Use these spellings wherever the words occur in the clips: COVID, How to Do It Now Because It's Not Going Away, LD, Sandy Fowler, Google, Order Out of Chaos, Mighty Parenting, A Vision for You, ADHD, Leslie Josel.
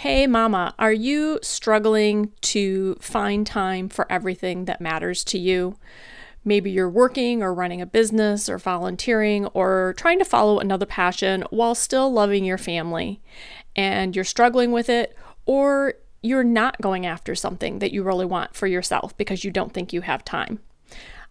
Hey mama, are you struggling to find time for everything that matters to you? Maybe you're working or running a business or volunteering or trying to follow another passion while still loving your family, and you're struggling with it, or you're not going after something that you really want for yourself because you don't think you have time.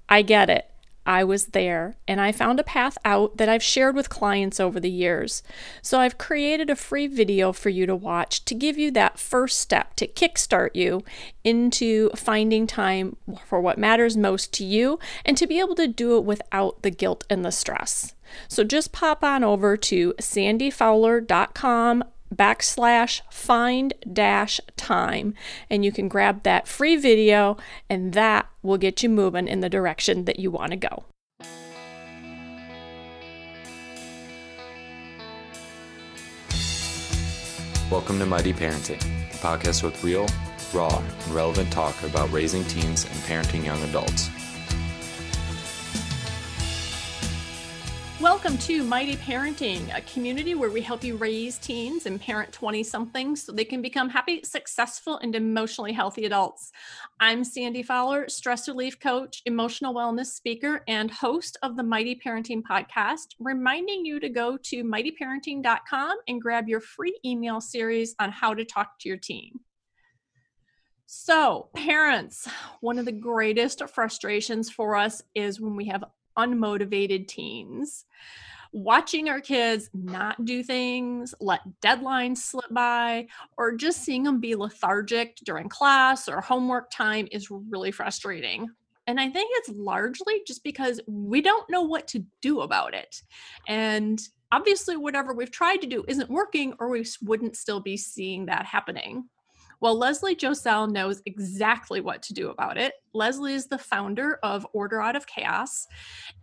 I get it. I was there, and I found a path out that I've shared with clients over the years. So I've created a free video for you to watch to give you that first step to kickstart you into finding time for what matters most to you and to be able to do it without the guilt and the stress. So just pop on over to sandyfowler.com/find-time and you can grab that free video, and that will get you moving in the direction that you want to go. Welcome to Mighty Parenting, the podcast with real, raw, and relevant talk about raising teens and parenting young adults. Welcome to Mighty Parenting, a community where we help you raise teens and parent 20-somethings so they can become happy, successful, and emotionally healthy adults. I'm Sandy Fowler, stress relief coach, emotional wellness speaker, and host of the Mighty Parenting podcast, reminding you to go to mightyparenting.com and grab your free email series on how to talk to your teen. So, parents, one of the greatest frustrations for us is when we have unmotivated teens. Watching our kids not do things, let deadlines slip by, or just seeing them be lethargic during class or homework time is really frustrating. And I think it's largely just because we don't know what to do about it. And obviously, whatever we've tried to do isn't working, or we wouldn't still be seeing that happening. Well, Leslie Josel knows exactly what to do about it. Leslie is the founder of Order Out of Chaos,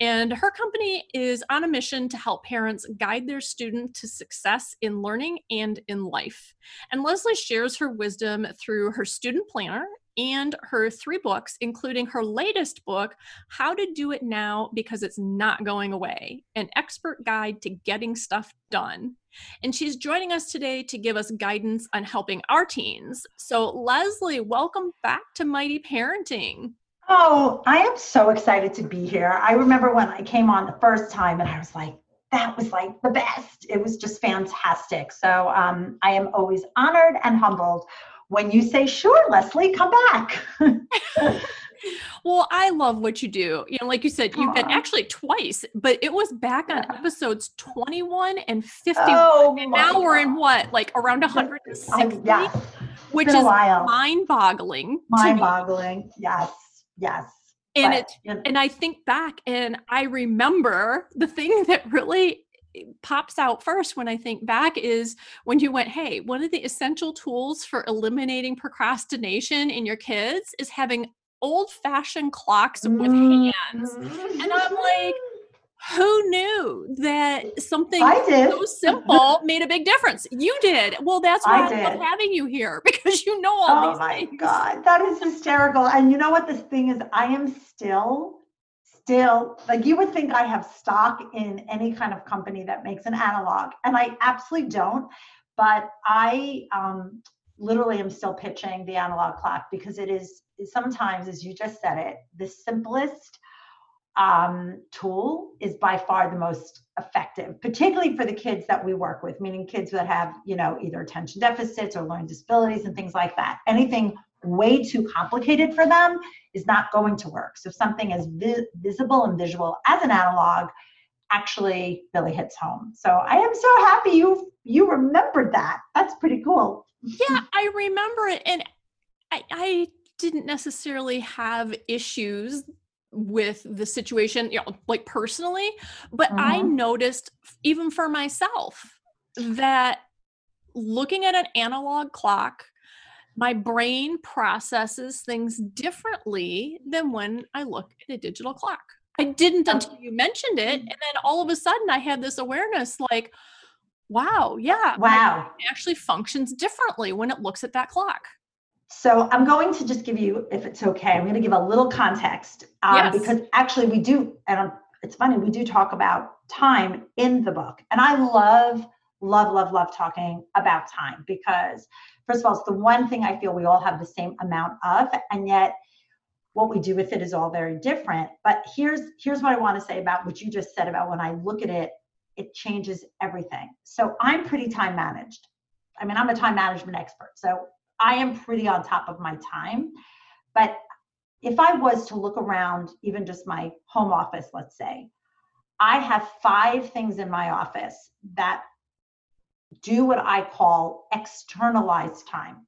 and her company is on a mission to help parents guide their students to success in learning and in life. And Leslie shares her wisdom through her student planner and her 3 books, including her latest book, How to Do It Now Because It's Not Going Away, an expert guide to getting stuff done. And she's joining us today to give us guidance on helping our teens. So Leslie, welcome back to Mighty Parenting. Oh, I am so excited to be here. I remember when I came on the first time and I was like, that was like the best. It was just fantastic. So I am always honored and humbled when you say, sure, Leslie, come back. Well, I love what you do. You know, like you said, you've been actually twice, but it was back on episodes 21 and 51. Oh, and now we're in what, like around 160, yeah. Which is mind-boggling. Mind-boggling. Yes. And but, and I think back and I remember the thing that really pops out first when I think back is when you went, hey, one of the essential tools for eliminating procrastination in your kids is having old-fashioned clocks with hands. And I'm like, who knew that something so simple made a big difference? You did. Well, that's why I love having you here, because you know all these things. Oh my God, that is hysterical. And you know what this thing is? I am still, like, you would think I have stock in any kind of company that makes an analog, and I absolutely don't, but I literally am still pitching the analog clock, because it is sometimes, as you just said it, the simplest tool is by far the most effective, particularly for the kids that we work with, meaning kids that have, you know, either attention deficits or learning disabilities and things like that. Anything way too complicated for them is not going to work. So something as visible and visual as an analog actually really hits home. So I am so happy you remembered that. That's pretty cool. Yeah, I remember it. And I didn't necessarily have issues with the situation, you know, like personally, but I noticed even for myself that looking at an analog clock, my brain processes things differently than when I look at a digital clock. I didn't until you mentioned it. And then all of a sudden I had this awareness like, wow. It actually functions differently when it looks at that clock. So I'm going to just give you, if it's okay, I'm going to give a little context because actually we do, and it's funny, we do talk about time in the book. And I love love, love, love talking about time, because first of all, it's the one thing I feel we all have the same amount of, and yet what we do with it is all very different. But here's what I want to say about what you just said about when I look at it, it changes everything. So I'm pretty time managed. I mean, I'm a time management expert, so I am pretty on top of my time. But if I was to look around even just my home office, let's say, I have 5 things in my office that do what I call externalized time.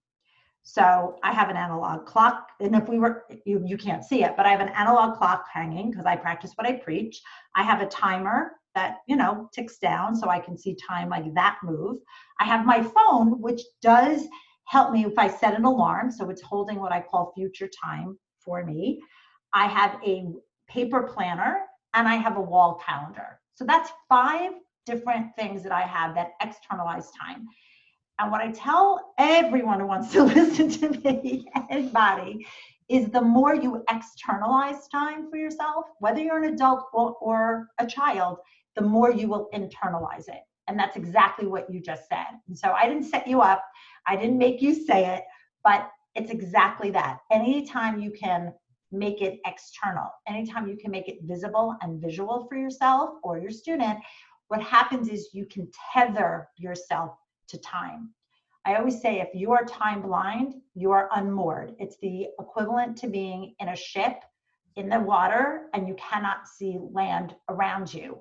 So I have an analog clock, and if we were, you can't see it, but I have an analog clock hanging because I practice what I preach. I have a timer that, you know, ticks down so I can see time like that move. I have my phone, which does help me if I set an alarm, so it's holding what I call future time for me. I have a paper planner, and I have a wall calendar. So that's 5 different things that I have that externalize time. And what I tell everyone who wants to listen to me, anybody, is the more you externalize time for yourself, whether you're an adult or a child, the more you will internalize it. And that's exactly what you just said. And so I didn't set you up. I didn't make you say it, but it's exactly that. Anytime you can make it external, anytime you can make it visible and visual for yourself or your student, what happens is you can tether yourself to time. I always say, if you are time blind, you are unmoored. It's the equivalent to being in a ship in the water and you cannot see land around you.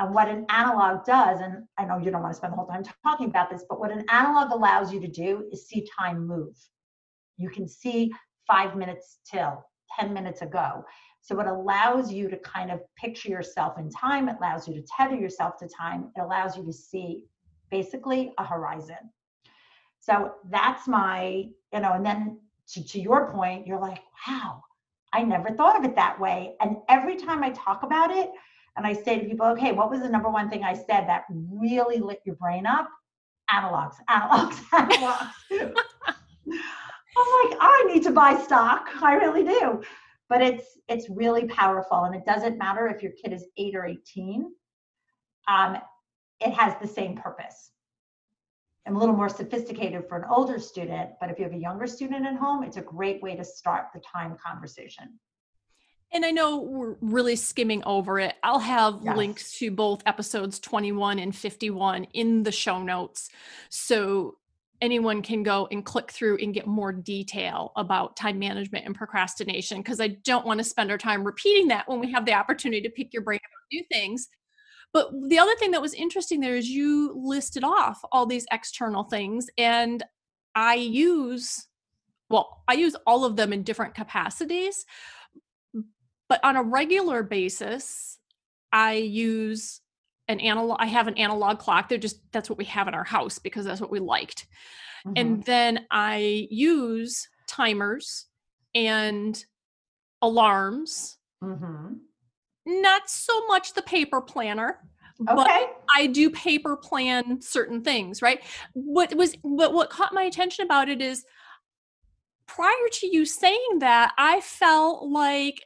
And what an analog does, and I know you don't want to spend the whole time talking about this, but what an analog allows you to do is see time move. You can see 5 minutes till, 10 minutes ago. So it allows you to kind of picture yourself in time. It allows you to tether yourself to time. It allows you to see basically a horizon. So that's my, you know, and then to your point, you're like, wow, I never thought of it that way. And every time I talk about it and I say to people, okay, what was the number one thing I said that really lit your brain up? Analogs, analogs, analogs. I'm like, I need to buy stock. I really do. But it's really powerful. And it doesn't matter if your kid is 8 or 18. It has the same purpose. I'm a little more sophisticated for an older student, but if you have a younger student at home, it's a great way to start the time conversation. And I know we're really skimming over it. I'll have links to both episodes 21 and 51 in the show notes. So anyone can go and click through and get more detail about time management and procrastination, because I don't want to spend our time repeating that when we have the opportunity to pick your brain about new things. But the other thing that was interesting there is you listed off all these external things, and I use all of them in different capacities, but on a regular basis, I have an analog clock. That's what we have in our house because that's what we liked. Mm-hmm. And then I use timers and alarms. Mm-hmm. Not so much the paper planner, but I do paper plan certain things, right? What caught my attention about it is prior to you saying that, I felt like,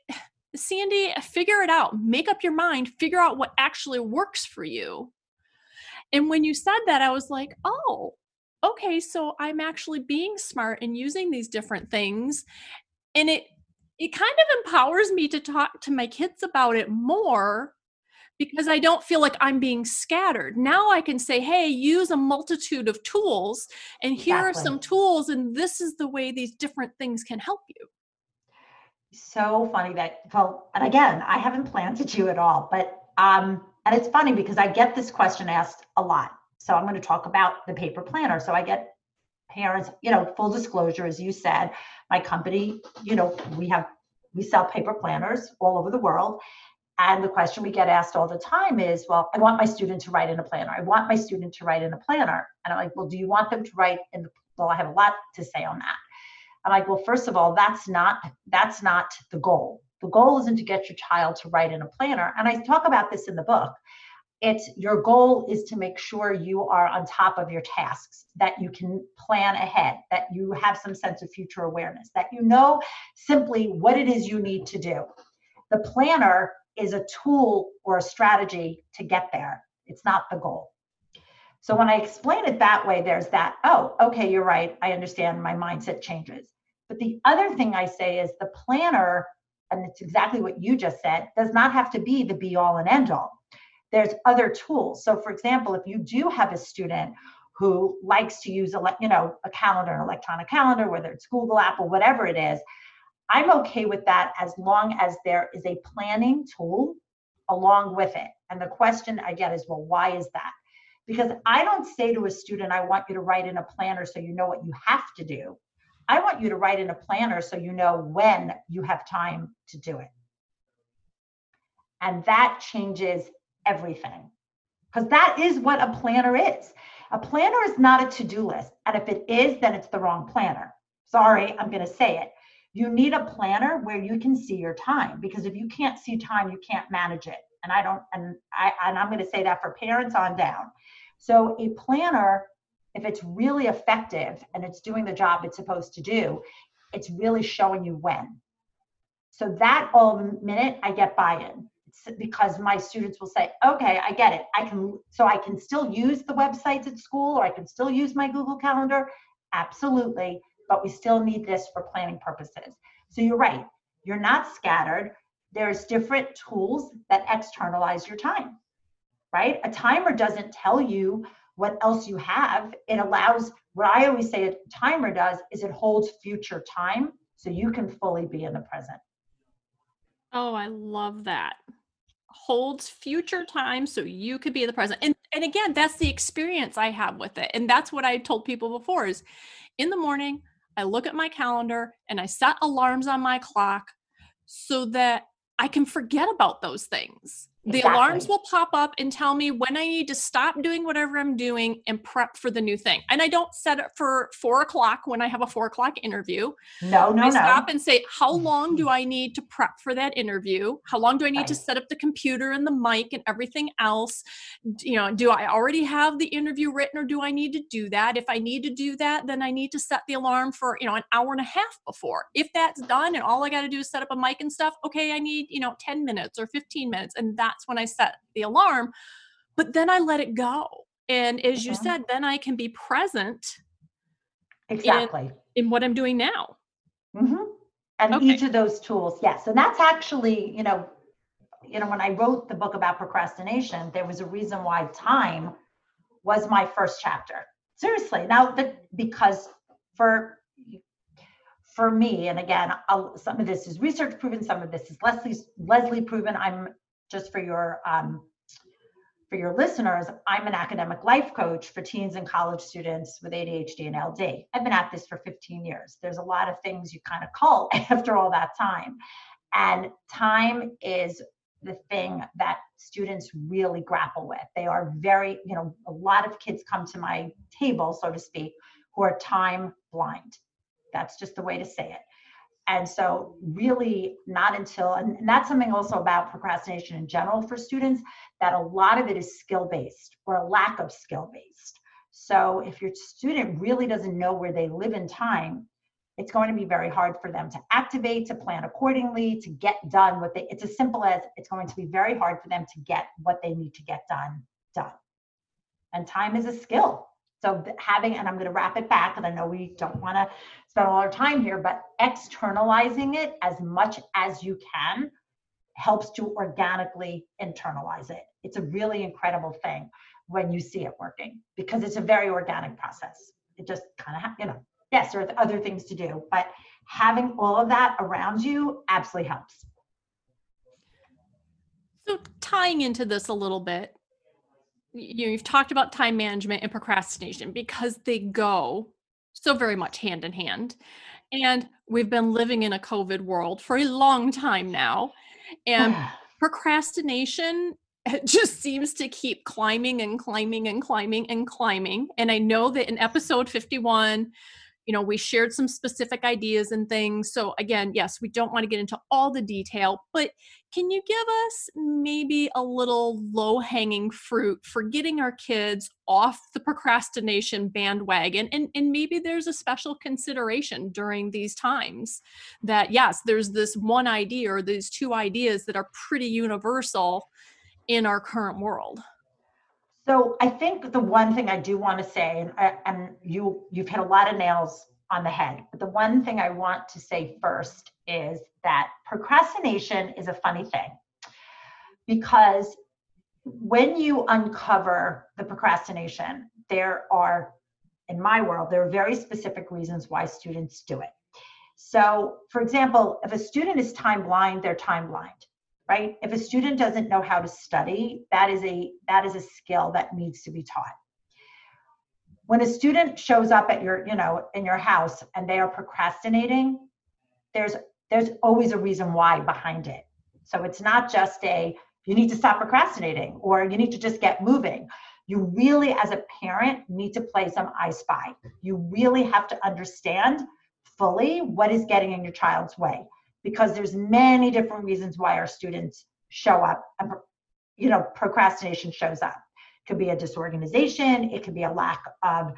Sandy, figure it out, make up your mind, figure out what actually works for you. And when you said that, I was like, oh, okay, so I'm actually being smart and using these different things. And it kind of empowers me to talk to my kids about it more, because I don't feel like I'm being scattered. Now I can say, hey, use a multitude of tools, and here are some tools, and this is the way these different things can help you. So funny that, well, and again, I haven't planted you at all, but, and it's funny because I get this question asked a lot. So I'm going to talk about the paper planner. So I get parents, you know, full disclosure, as you said, my company, you know, we sell paper planners all over the world. And the question we get asked all the time is, well, I want my student to write in a planner. I want my student to write in a planner. And I'm like, well, do you want them to write in the, well, I have a lot to say on that. I'm like, well, first of all, that's not the goal. The goal isn't to get your child to write in a planner. And I talk about this in the book. It's your goal is to make sure you are on top of your tasks, that you can plan ahead, that you have some sense of future awareness, that you know simply what it is you need to do. The planner is a tool or a strategy to get there. It's not the goal. So when I explain it that way, there's that, oh, okay, you're right. I understand. My mindset changes. But the other thing I say is the planner, and it's exactly what you just said, does not have to be the be all and end all. There's other tools. So for example, if you do have a student who likes to use a calendar, an electronic calendar, whether it's Google, Apple, whatever it is, I'm okay with that as long as there is a planning tool along with it. And the question I get is, well, why is that? Because I don't say to a student, I want you to write in a planner so you know what you have to do. I want you to write in a planner so you know when you have time to do it. And that changes everything, because that is what a planner is. A planner is not a to-do list. And if it is, then it's the wrong planner. Sorry, I'm going to say it. You need a planner where you can see your time, because if you can't see time, you can't manage it. And I'm going to say that for parents on down. So a planner, if it's really effective and it's doing the job it's supposed to do, it's really showing you when. So that all minute I get buy-in, because my students will say, okay, I get it. I can still use the websites at school, or I can still use my Google Calendar. Absolutely. But we still need this for planning purposes. So you're right. You're not scattered. There's different tools that externalize your time, right? A timer doesn't tell you what else you have. It allows, what I always say a timer does is it holds future time so you can fully be in the present. Oh, I love that. Holds future time so you could be in the present. And again, that's the experience I have with it. And that's what I told people before is in the morning, I look at my calendar and I set alarms on my clock so that I can forget about those things. Exactly. The alarms will pop up and tell me when I need to stop doing whatever I'm doing and prep for the new thing. And I don't set it for 4 o'clock when I have a 4 o'clock interview. No. I stop and say, how long do I need to prep for that interview? How long do I need to set up the computer and the mic and everything else? You know, do I already have the interview written, or do I need to do that? If I need to do that, then I need to set the alarm for, an hour and a half before. If that's done and all I got to do is set up a mic and stuff, okay, I need, 10 minutes or 15 minutes. And that's when I set the alarm, but then I let it go. And as you said, then I can be present in what I'm doing now. Mm-hmm. And each of those tools. Yes. And that's actually, when I wrote the book about procrastination, there was a reason why time was my first chapter. Seriously. Now, because for me, and again, some of this is research proven, some of this is Leslie proven. Just for your listeners, I'm an academic life coach for teens and college students with ADHD and LD. I've been at this for 15 years. There's a lot of things you kind of cull after all that time. And time is the thing that students really grapple with. They are very, a lot of kids come to my table, so to speak, who are time blind. That's just the way to say it. And so really not until, and that's something also about procrastination in general for students, that a lot of it is skill-based or a lack of skill-based. So if your student really doesn't know where they live in time, it's going to be very hard for them to activate, to plan accordingly, to get done what they, it's as simple as it's going to be very hard for them to get what they need to get done. And time is a skill. So and I'm going to wrap it back, and I know we don't want to spend all our time here, but externalizing it as much as you can helps to organically internalize it. It's a really incredible thing when you see it working, because it's a very organic process. It just kind of, yes, there are other things to do, but having all of that around you absolutely helps. So tying into this a little bit, you've talked about time management and procrastination because they go so very much hand in hand. And we've been living in a COVID world for a long time now. And procrastination just seems to keep climbing and climbing and climbing and climbing. And I know that in episode 51, we shared some specific ideas and things. So again, yes, we don't want to get into all the detail, but can you give us maybe a little low-hanging fruit for getting our kids off the procrastination bandwagon? And maybe there's a special consideration during these times that, yes, there's this one idea or these two ideas that are pretty universal in our current world. So I think the one thing I do want to say, and you've hit a lot of nails on the head, but the one thing I want to say first is that procrastination is a funny thing, because when you uncover the procrastination, there are, in my world, there are very specific reasons why students do it. So, for example, if a student is time blind, they're time blind, right? If a student doesn't know how to study, that is a skill that needs to be taught. When a student shows up at your, in your house and they are procrastinating, there's always a reason why behind it. So it's not just you need to stop procrastinating, or you need to just get moving. You really, as a parent, need to play some I Spy. You really have to understand fully what is getting in your child's way, because there's many different reasons why our students show up. And, procrastination shows up. It could be a disorganization. It could be a lack of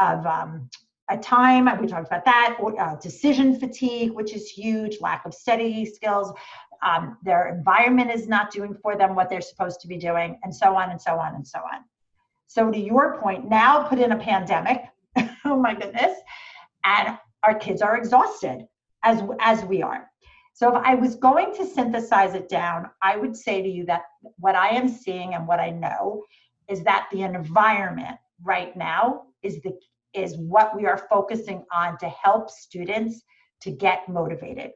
a time. We talked about that. Or, decision fatigue, which is huge. Lack of study skills. Their environment is not doing for them what they're supposed to be doing, and so on and so on and so on. So to your point, now put in a pandemic. Oh my goodness. And our kids are exhausted as we are. So if I was going to synthesize it down, I would say to you that what I am seeing and what I know is that the environment right now is what we are focusing on to help students to get motivated.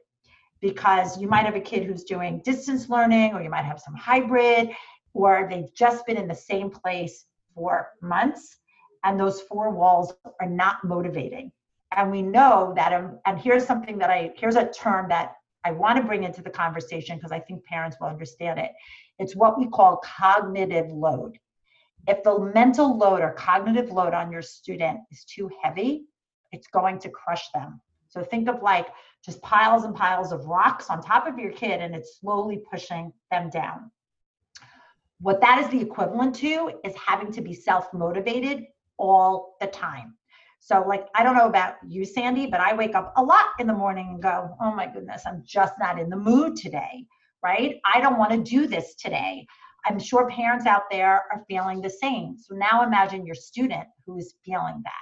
Because you might have a kid who's doing distance learning, or you might have some hybrid, or they've just been in the same place for months, and those four walls are not motivating. And we know that, and here's a term that I want to bring into the conversation because I think parents will understand it. It's what we call cognitive load. If the mental load or cognitive load on your student is too heavy, it's going to crush them. So think of just piles and piles of rocks on top of your kid, and it's slowly pushing them down. What that is the equivalent to is having to be self-motivated all the time. So I don't know about you, Sandy, but I wake up a lot in the morning and go, oh my goodness, I'm just not in the mood today, right? I don't want to do this today. I'm sure parents out there are feeling the same. So now imagine your student who is feeling that.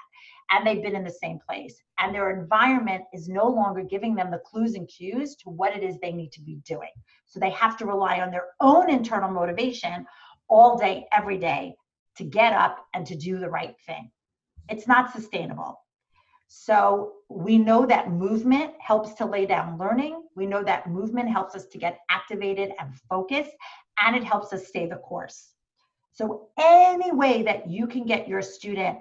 And they've been in the same place, and their environment is no longer giving them the clues and cues to what it is they need to be doing. So they have to rely on their own internal motivation all day, every day, to get up and to do the right thing. It's not sustainable. So we know that movement helps to lay down learning. We know that movement helps us to get activated and focused, and it helps us stay the course. So any way that you can get your student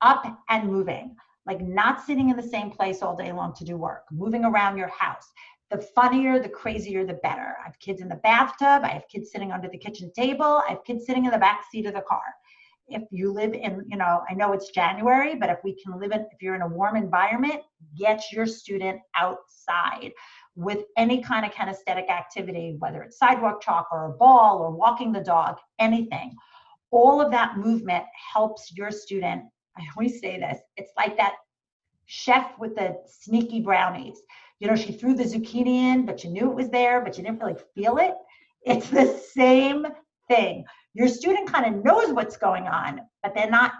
up and moving, not sitting in the same place all day long to do work, moving around your house. The funnier, the crazier, the better. I have kids in the bathtub. I have kids sitting under the kitchen table. I have kids sitting in the back seat of the car. If you live in, I know it's January, but if you're in a warm environment, get your student outside with any kind of kinesthetic activity, whether it's sidewalk chalk or a ball or walking the dog, anything. All of that movement helps your student. I always say this, it's like that chef with the sneaky brownies. She threw the zucchini in, but you knew it was there, but you didn't really feel it. It's the same thing. Your student kind of knows what's going on, but they're not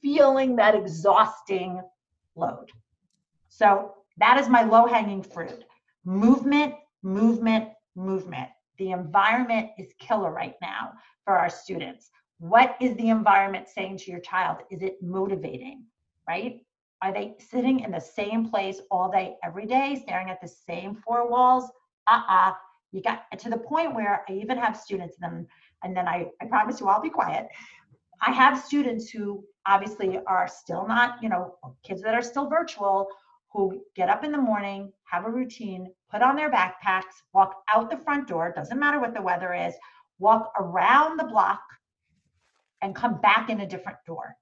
feeling that exhausting load. So that is my low-hanging fruit. Movement, movement, movement. The environment is killer right now for our students. What is the environment saying to your child? Is it motivating, right? Are they sitting in the same place all day, every day, staring at the same four walls? You got to the point where I even have students, and then I promise you I'll be quiet. I have students who obviously are still not, kids that are still virtual, who get up in the morning, have a routine, put on their backpacks, walk out the front door, doesn't matter what the weather is, walk around the block, and come back in a different door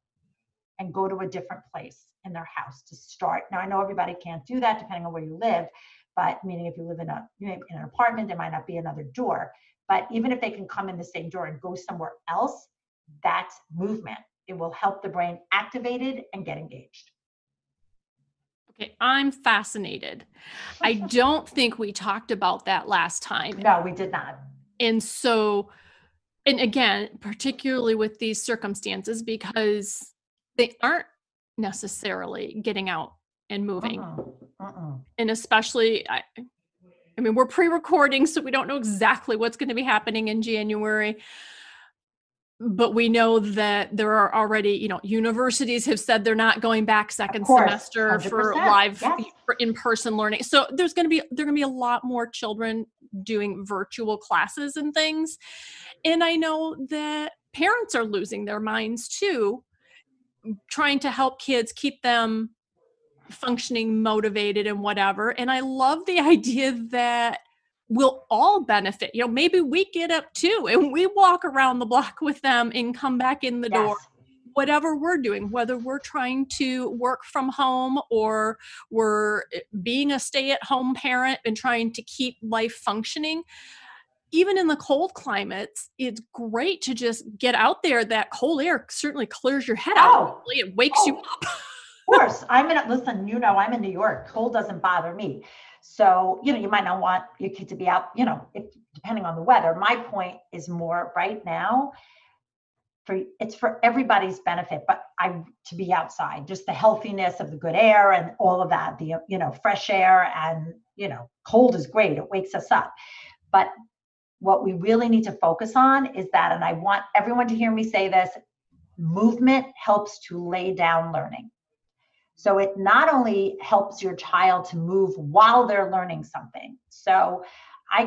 and go to a different place in their house to start. Now, I know everybody can't do that depending on where you live, but meaning if you live in an apartment, there might not be another door. But even if they can come in the same door and go somewhere else, that's movement. It will help the brain activated and get engaged. Okay, I'm fascinated. I don't think we talked about that last time. No, we did not. And so and again, particularly with these circumstances, because they aren't necessarily getting out and moving. And especially, I mean, we're pre-recording, so we don't know exactly what's going to be happening in January. But we know that there are already, you know, universities have said they're not going back second semester for live, for in-person learning. So there are going to be a lot more children doing virtual classes and things. And I know that parents are losing their minds too, trying to help kids, keep them functioning, motivated, and whatever. And I love the idea that we'll all benefit. You know, maybe we get up too and we walk around the block with them and come back in the door. Whatever we're doing, whether we're trying to work from home or we're being a stay-at-home parent and trying to keep life functioning, even in the cold climates, it's great to just get out there. That cold air certainly clears your head out. It wakes you up. Of course. Listen, you know, I'm in New York. Cold doesn't bother me. So, you know, you might not want your kid to be out, you know, if, depending on the weather. My point is more right now, it's for everybody's benefit, but to be outside, just the healthiness of the good air and all of that, the, you know, fresh air and, you know, cold is great. It wakes us up. But what we really need to focus on is that, and I want everyone to hear me say this, movement helps to lay down learning. So it not only helps your child to move while they're learning something. So I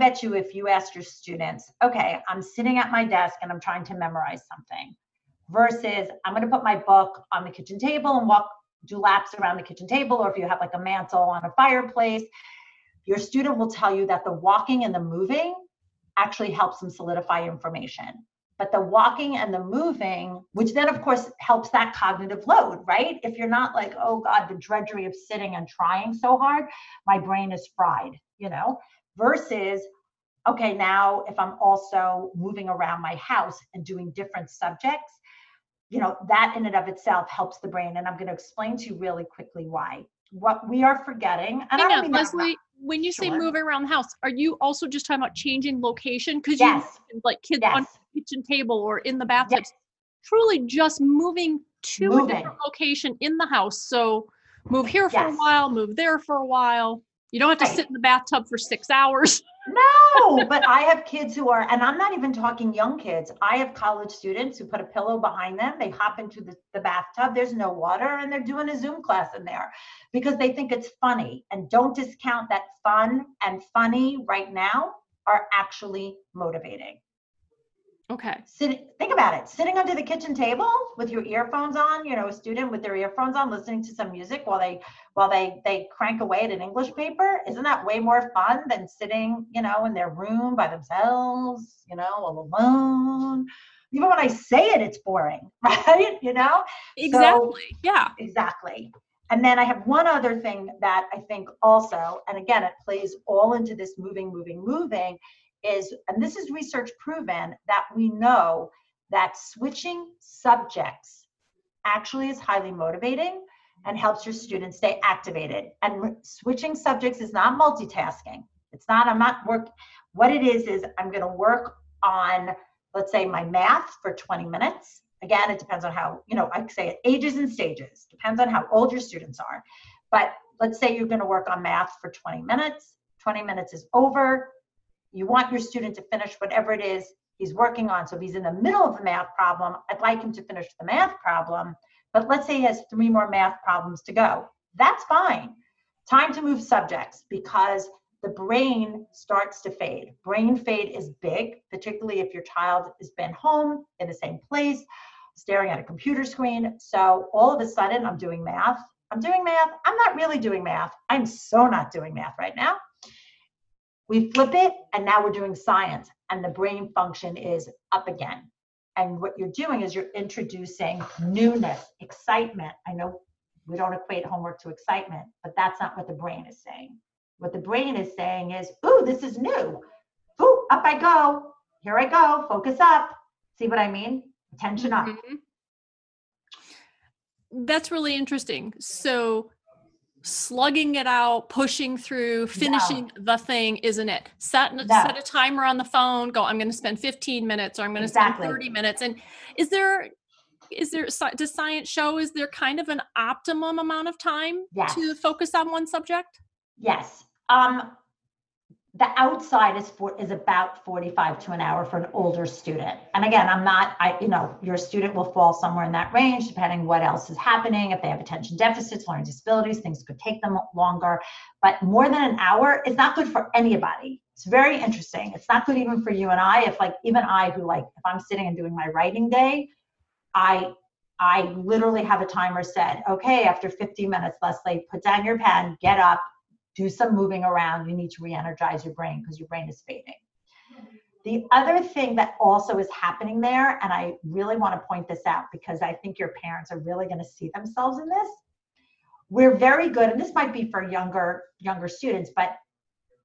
bet you if you asked your students, okay, I'm sitting at my desk and I'm trying to memorize something versus I'm going to put my book on the kitchen table and do laps around the kitchen table. Or if you have like a mantle on a fireplace, your student will tell you that the walking and the moving actually helps them solidify information. But the walking and the moving, which then of course helps that cognitive load, right? If you're not like, oh God, the drudgery of sitting and trying so hard, my brain is fried, you know, versus, okay, now if I'm also moving around my house and doing different subjects, you know, that in and of itself helps the brain. And I'm going to explain to you really quickly why. What we are forgetting. And I mean, Leslie, when you say moving around the house, are you also just talking about changing location? Because you like kids on the kitchen table or in the bathtub, truly just moving to a different location in the house. So move here for a while, move there for a while. You don't have to sit in the bathtub for 6 hours. No, but I have kids who are, and I'm not even talking young kids. I have college students who put a pillow behind them. They hop into the bathtub. There's no water and they're doing a Zoom class in there because they think it's funny. And don't discount that fun and funny right now are actually motivating. Okay. Think about it. Sitting under the kitchen table with your earphones on, you know, a student with their earphones on, listening to some music while they crank away at an English paper. Isn't that way more fun than sitting, you know, in their room by themselves, you know, all alone? Even when I say it, it's boring, right? You know? Exactly. So, yeah. Exactly. And then I have one other thing that I think also, and again, it plays all into this moving, is, and this is research proven, that we know that switching subjects actually is highly motivating and helps your students stay activated. And switching subjects is not multitasking. It's not, what it is I'm going to work on, let's say, my math for 20 minutes. Again, it depends on how, you know, I say it, ages and stages, depends on how old your students are. But let's say you're going to work on math for 20 minutes. 20 minutes is over. You want your student to finish whatever it is he's working on. So if he's in the middle of the math problem, I'd like him to finish the math problem. But let's say he has 3 more math problems to go. That's fine. Time to move subjects because the brain starts to fade. Brain fade is big, particularly if your child has been home in the same place, staring at a computer screen. So all of a sudden, I'm doing math. I'm not really doing math. I'm so not doing math right now. We flip it, and now we're doing science, and the brain function is up again. And what you're doing is you're introducing newness, excitement. I know we don't equate homework to excitement, but that's not what the brain is saying. What the brain is saying is, ooh, this is new. Ooh, up I go. Here I go. Focus up. See what I mean? Attention up. That's really interesting. So slugging it out, pushing through, finishing the thing, isn't it? Set a timer on the phone, go, I'm going to spend 15 minutes or I'm going to spend 30 minutes. And does science show, is there kind of an optimum amount of time to focus on one subject? Yes. The outside is about 45 to an hour for an older student. And again, your student will fall somewhere in that range, depending what else is happening. If they have attention deficits, learning disabilities, things could take them longer, but more than an hour is not good for anybody. It's very interesting. It's not good even for you and I, if I'm sitting and doing my writing day, I literally have a timer set. Okay, after 50 minutes, Leslie, put down your pen, get up, do some moving around. You need to re-energize your brain because your brain is fading. The other thing that also is happening there, and I really want to point this out because I think your parents are really going to see themselves in this. We're very good, and this might be for younger students, but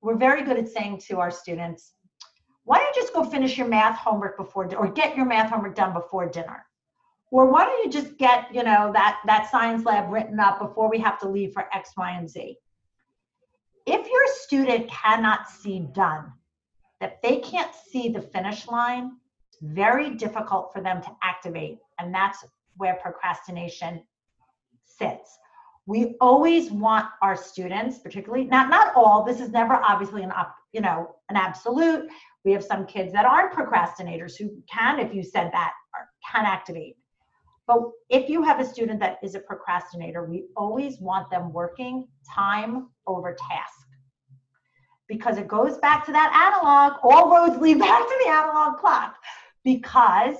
we're very good at saying to our students, why don't you just go finish your math homework or get your math homework done before dinner? Or why don't you just get, that science lab written up before we have to leave for X, Y, and Z? If your student cannot see done, that they can't see the finish line, it's very difficult for them to activate. And that's where procrastination sits. We always want our students, particularly, not all, this is never obviously an absolute. We have some kids that aren't procrastinators who can, if you said that, can activate. But if you have a student that is a procrastinator, we always want them working time over task, because it goes back to that analog. All roads lead back to the analog clock, because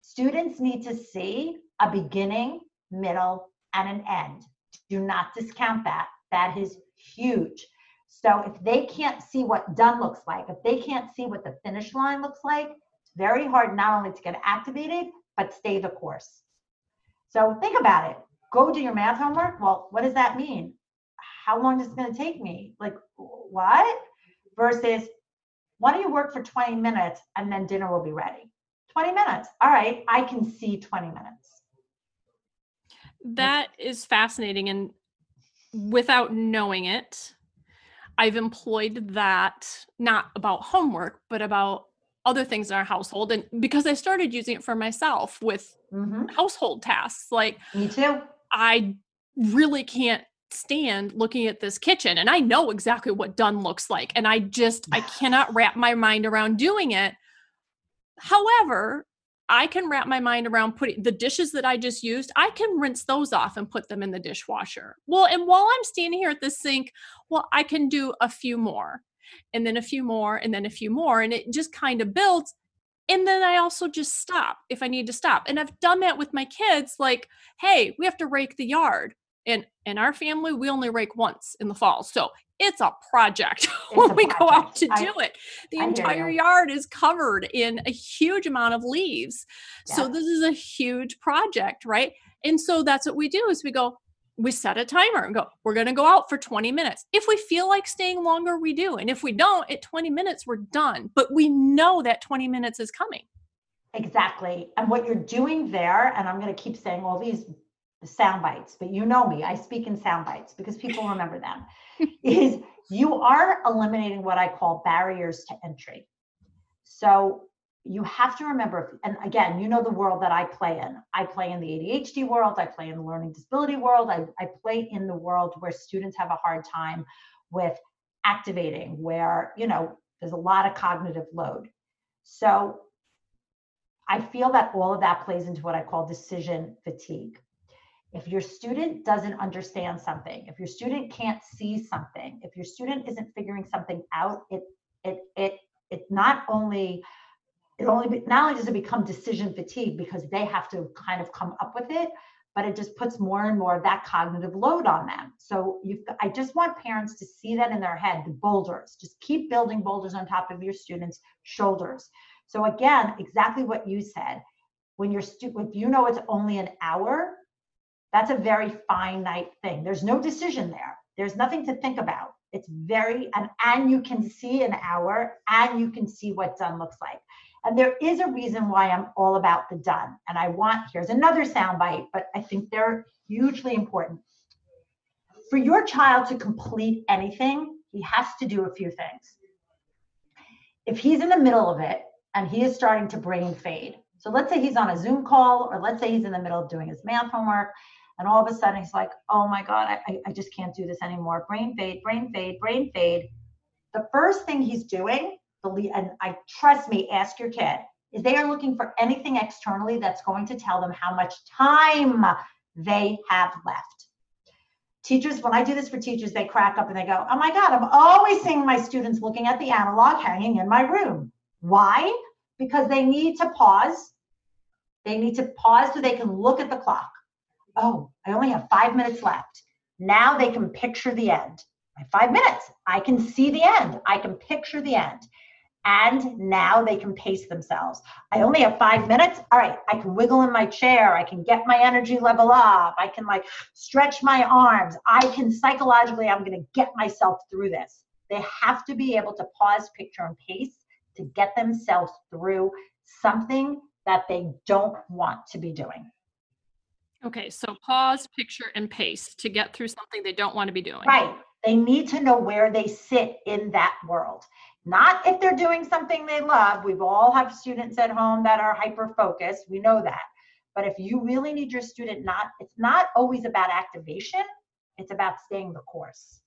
students need to see a beginning, middle, and an end. Do not discount that. That is huge. So if they can't see what done looks like, if they can't see what the finish line looks like, it's very hard not only to get activated, but stay the course. So think about it. Go do your math homework. Well, what does that mean? How long is it going to take me? Like, what? Versus, why don't you work for 20 minutes and then dinner will be ready? 20 minutes. All right, I can see 20 minutes. That is fascinating. And without knowing it, I've employed that, not about homework, but about other things in our household. And because I started using it for myself with household tasks, like me too, I really can't stand looking at this kitchen, and I know exactly what done looks like. And I cannot wrap my mind around doing it. However, I can wrap my mind around putting the dishes that I just used, I can rinse those off and put them in the dishwasher. Well, and while I'm standing here at the sink, well, I can do a few more. And then a few more, and then a few more, and it just kind of builds. And then I also just stop if I need to stop. And I've done that with my kids, like, hey, we have to rake the yard. And in our family, we only rake once in the fall. So it's a project when we go out to do it. The entire yard is covered in a huge amount of leaves. Yeah. So this is a huge project, right? And so that's what we do is we set a timer and go, we're going to go out for 20 minutes. If we feel like staying longer, we do. And if we don't, at 20 minutes, we're done. But we know that 20 minutes is coming. Exactly. And what you're doing there, and I'm going to keep saying all these sound bites, but you know me, I speak in sound bites because people remember them, is you are eliminating what I call barriers to entry. So you have to remember, and again, you know the world that I play in. I play in the ADHD world. I play in the learning disability world. I play in the world where students have a hard time with activating, where, there's a lot of cognitive load. So I feel that all of that plays into what I call decision fatigue. If your student doesn't understand something, if your student can't see something, if your student isn't figuring something out, not only does it become decision fatigue because they have to kind of come up with it, but it just puts more and more of that cognitive load on them. So I just want parents to see that in their head, the boulders, just keep building boulders on top of your students' shoulders. So again, exactly what you said, when your student, if you know it's only an hour, that's a very finite thing. There's no decision there. There's nothing to think about. It's very, and you can see an hour and you can see what done looks like. And there is a reason why I'm all about the done. And here's another soundbite, but I think they're hugely important. for your child to complete anything, he has to do a few things. If he's in the middle of it and he is starting to brain fade, so let's say he's on a Zoom call, or let's say he's in the middle of doing his math homework, and all of a sudden he's like, oh my God, I just can't do this anymore. Brain fade, brain fade, brain fade. The first thing he's doing, and trust me, ask your kid, is they are looking for anything externally that's going to tell them how much time they have left. Teachers, when I do this for teachers, they crack up and they go, oh my God, I'm always seeing my students looking at the analog hanging in my room. Why? Because they need to pause. They need to pause so they can look at the clock. Oh, I only have 5 minutes left. Now they can picture the end. My 5 minutes, I can see the end. I can picture the end. And now they can pace themselves. I only have 5 minutes. All right, I can wiggle in my chair. I can get my energy level up. I can stretch my arms. I can psychologically, I'm going to get myself through this. They have to be able to pause, picture, and pace to get themselves through something that they don't want to be doing. Okay, so pause, picture, and pace to get through something they don't want to be doing. Right. They need to know where they sit in that world. Not if they're doing something they love. We've all have students at home that are hyper-focused. We know that. But if you really need your student, it's not always about activation. It's about staying the course.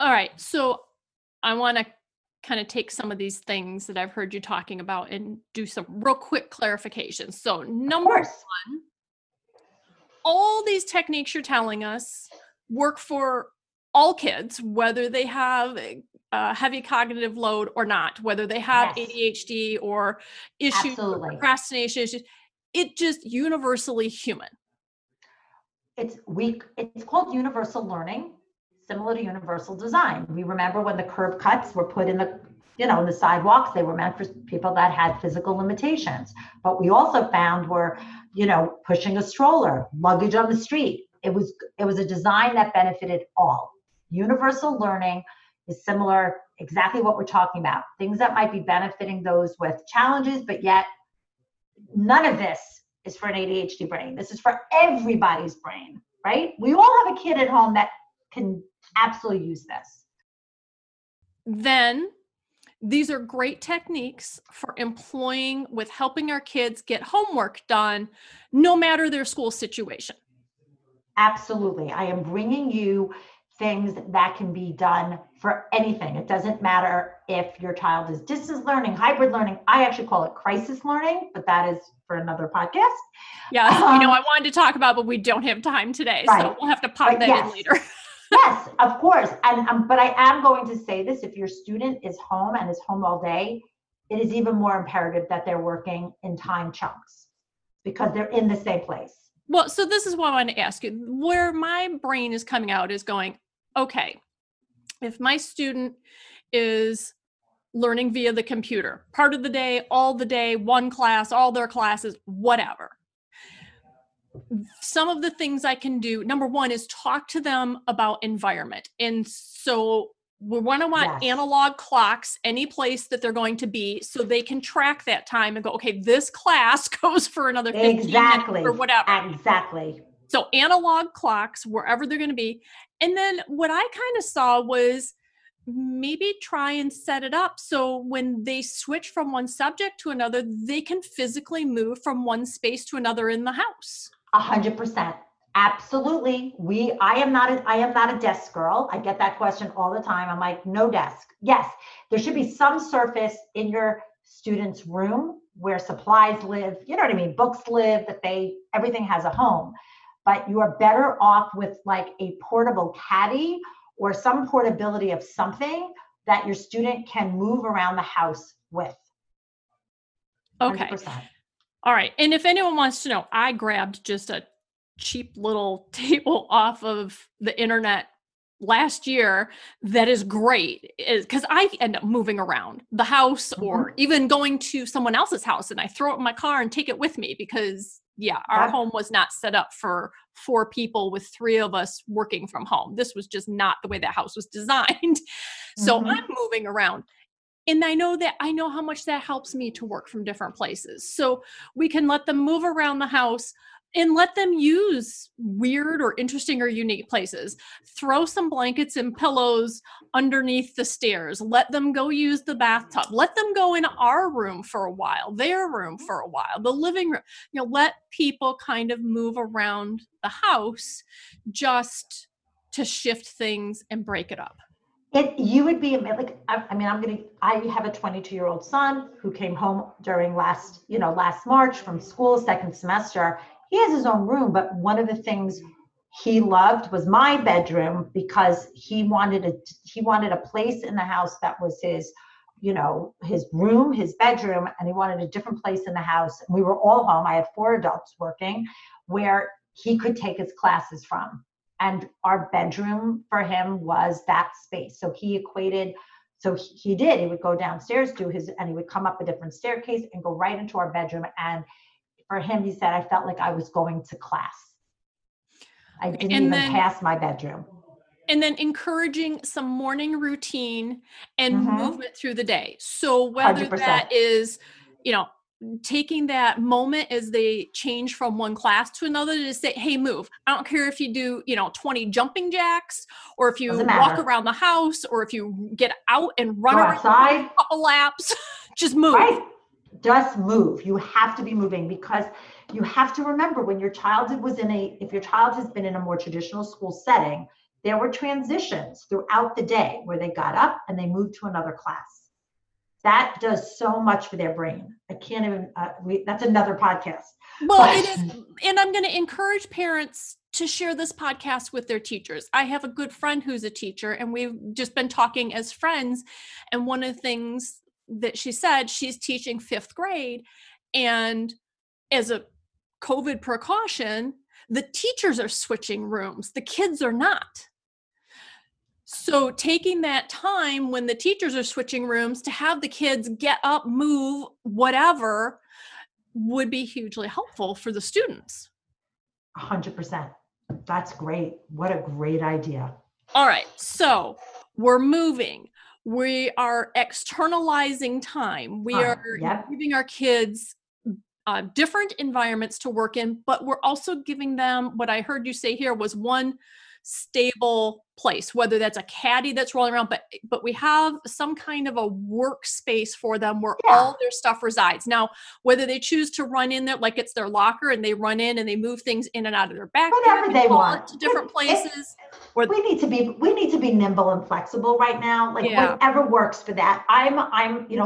All right. So I want to kind of take some of these things that I've heard you talking about and do some real quick clarifications. So number one, all these techniques you're telling us work for all kids, whether they have heavy cognitive load or not, whether they have ADHD or issues, or procrastination issues. It's just universally human. It's called universal learning, similar to universal design. We remember when the curb cuts were put in the, in the sidewalks, they were meant for people that had physical limitations. But we also found were, pushing a stroller, luggage on the street. It was a design that benefited all. Universal learning is similar, exactly what we're talking about. Things that might be benefiting those with challenges, but yet none of this is for an ADHD brain. This is for everybody's brain, right? We all have a kid at home that can absolutely use this. Then these are great techniques for employing with helping our kids get homework done, no matter their school situation. Absolutely. I am bringing you things that can be done for anything. It doesn't matter if your child is distance learning, hybrid learning. I actually call it crisis learning, but that is for another podcast. Yeah, I wanted to talk about, but we don't have time today. Right. So we'll have to pop that in later. Yes, of course. And but I am going to say this, if your student is home and is home all day, it is even more imperative that they're working in time chunks because they're in the same place. Well, so this is what I want to ask you. Where my brain is coming out is going, okay, if my student is learning via the computer, part of the day, all the day, one class, all their classes, whatever. Some of the things I can do, number one, is talk to them about environment. And so we want to analog clocks any place that they're going to be so they can track that time and go, okay, this class goes for another 15 minutes or whatever. Exactly. So analog clocks, wherever they're going to be. And then what I kind of saw was maybe try and set it up so when they switch from one subject to another, they can physically move from one space to another in the house. 100%. Absolutely. I am not a desk girl. I get that question all the time. I'm like, no desk. Yes, there should be some surface in your student's room where supplies live, books live, everything has a home. But you are better off with a portable caddy or some portability of something that your student can move around the house with. 100%. Okay. All right. And if anyone wants to know, I grabbed just a cheap little table off of the internet last year that is great because I end up moving around the house or even going to someone else's house and I throw it in my car and take it with me because our home was not set up for 4 people with 3 of us working from home. This was just not the way that house was designed. So I'm moving around. And I know how much that helps me to work from different places. So we can let them move around the house and let them use weird or interesting or unique places. Throw some blankets and pillows underneath the stairs. Let them go use the bathtub. Let them go in our room for a while, their room for a while, the living room. You know, let people kind of move around the house just to shift things and break it up. You would be like, I have a 22-year-old son who came home during last March from school, second semester. He has his own room, but one of the things he loved was my bedroom because he wanted a place in the house that was his, his room, his bedroom, and he wanted a different place in the house. We were all home. I had 4 adults working where he could take his classes from. And our bedroom for him was that space. So he would go downstairs, and he would come up a different staircase and go right into our bedroom. And for him, he said, I felt like I was going to class. I didn't even pass my bedroom. And then encouraging some morning routine and movement through the day. So whether 100%. That is, taking that moment as they change from one class to another to say, hey, move. I don't care if you do, 20 jumping jacks, or if you walk around the house, or if you get out and run around a couple laps, just move. Right. Just move. You have to be moving, because you have to remember when your child was if your child has been in a more traditional school setting, there were transitions throughout the day where they got up and they moved to another class. That does so much for their brain. I can't even, that's another podcast. Well, it is. And I'm going to encourage parents to share this podcast with their teachers. I have a good friend who's a teacher, and we've just been talking as friends. And one of the things that she said, she's teaching 5th grade. And as a COVID precaution, the teachers are switching rooms. The kids are not. So taking that time when the teachers are switching rooms to have the kids get up, move, whatever, would be hugely helpful for the students. 100%. That's great. What a great idea. All right. So we're moving. We are externalizing time. We are giving our kids different environments to work in, but we're also giving them, what I heard you say here was one stable place, whether that's a caddy that's rolling around, but we have some kind of a workspace for them where all their stuff resides. Now, whether they choose to run in there, like it's their locker and they run in and they move things in and out of their backpack, whatever they want to different places. We need to be nimble and flexible right now. Like whatever works for that.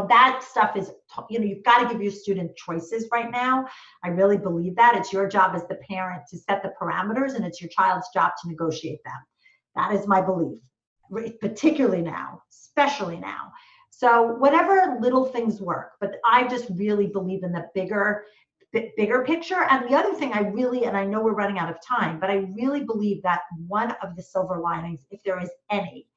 That stuff is, you've got to give your student choices right now. I really believe that. It's your job as the parent to set the parameters, and it's your child's job to negotiate them. That is my belief, particularly now, especially now. So whatever little things work, but I just really believe in the bigger picture. And the other thing and I know we're running out of time, but I really believe that one of the silver linings, if there is any,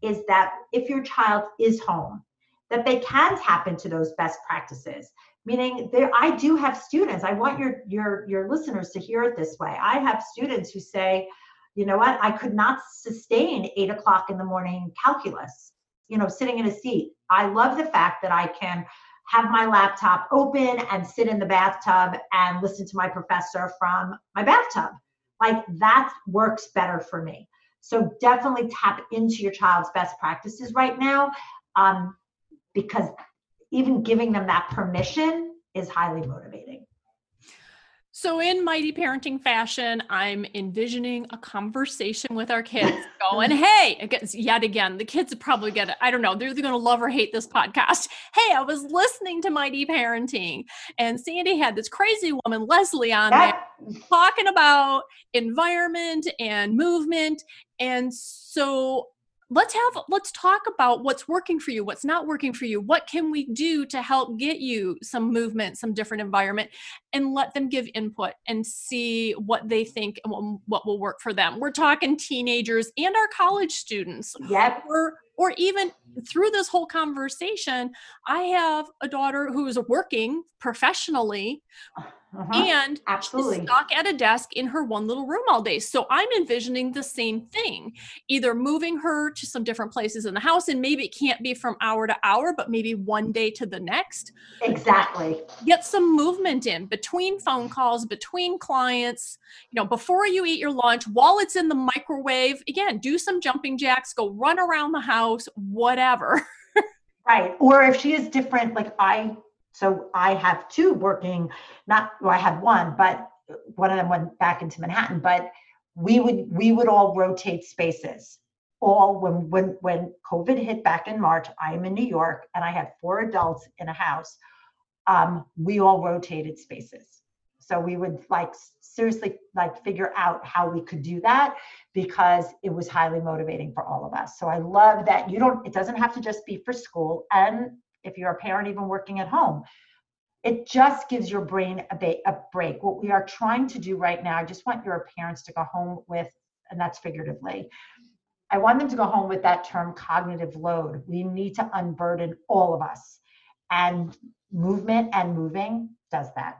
is that if your child is home, that they can tap into those best practices. Meaning I do have students. I want your listeners to hear it this way. I have students who say, you know what? I could not sustain 8:00 in the morning calculus, sitting in a seat. I love the fact that I can have my laptop open and sit in the bathtub and listen to my professor from my bathtub. Like that works better for me. So definitely tap into your child's best practices right now, because even giving them that permission is highly motivating. So in Mighty Parenting fashion, I'm envisioning a conversation with our kids going, hey, the kids probably get it. I don't know. They're either going to love or hate this podcast. Hey, I was listening to Mighty Parenting, and Sandy had this crazy woman, Leslie, on there talking about environment and movement. And so let's talk about what's working for you, what's not working for you. What can we do to help get you some movement, some different environment, and let them give input and see what they think and what will work for them. We're talking teenagers and our college students. Yep. Or even through this whole conversation, I have a daughter who's working professionally, and absolutely stuck at a desk in her one little room all day. So I'm envisioning the same thing, either moving her to some different places in the house, and maybe it can't be from hour to hour, but maybe one day to the next. Exactly. Get some movement in between phone calls, between clients, you know, before you eat your lunch, while it's in the microwave, again, do some jumping jacks, go run around the house, whatever. Right. Or if she is different, like I have two working, I had one, but one of them went back into Manhattan, but we would all rotate spaces. When COVID hit back in March, I am in New York and I had 4 adults in a house. We all rotated spaces. So we would seriously figure out how we could do that, because it was highly motivating for all of us. So I love that it doesn't have to just be for school. And if you're a parent, even working at home, it just gives your brain a break. What we are trying to do right now, I just want your parents to go home with, and that's figuratively, I want them to go home with that term, cognitive load. We need to unburden all of us, and movement and moving does that.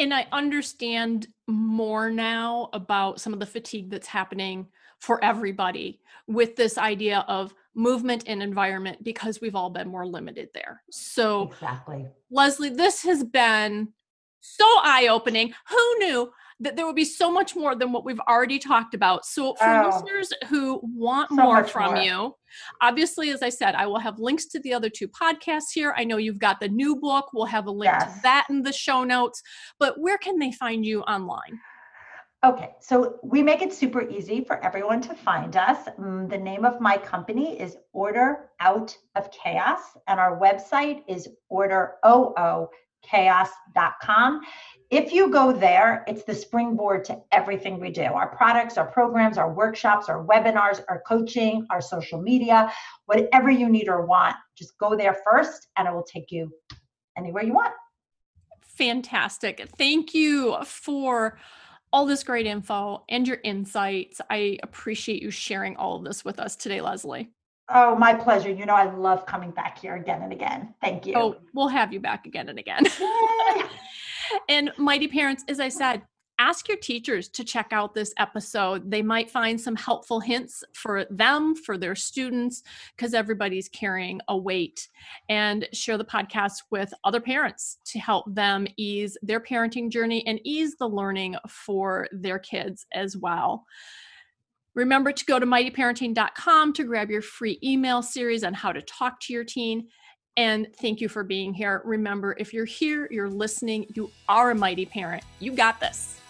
And I understand more now about some of the fatigue that's happening for everybody with this idea of movement and environment, because we've all been more limited there. So exactly. Leslie, this has been so eye-opening. Who knew that there would be so much more than what we've already talked about? So for listeners who want more from you, obviously, as I said, I will have links to the other 2 podcasts here. I know you've got the new book. We'll have a link to that in the show notes, but where can they find you online? Okay, so we make it super easy for everyone to find us. The name of my company is Order Out of Chaos, and our website is orderoochaos.com. If you go there, it's the springboard to everything we do. Our products, our programs, our workshops, our webinars, our coaching, our social media, whatever you need or want, just go there first and it will take you anywhere you want. Fantastic. Thank you for all this great info and your insights. I appreciate you sharing all of this with us today, Leslie. Oh, my pleasure. You know, I love coming back here again and again. Thank you. Oh, we'll have you back again and again. And Mighty Parents, as I said, ask your teachers to check out this episode. They might find some helpful hints for them, for their students, because everybody's carrying a weight. And share the podcast with other parents to help them ease their parenting journey and ease the learning for their kids as well. Remember to go to mightyparenting.com to grab your free email series on how to talk to your teen. And thank you for being here. Remember, if you're here, you're listening, you are a mighty parent. You got this.